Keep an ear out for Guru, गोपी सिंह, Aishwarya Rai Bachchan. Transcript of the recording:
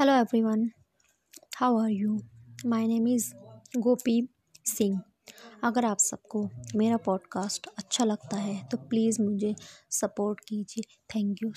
Hello everyone, how are you? My name is गोपी सिंह। अगर आप सबको मेरा पॉडकास्ट अच्छा लगता है तो प्लीज़ मुझे सपोर्ट कीजिए। Thank you.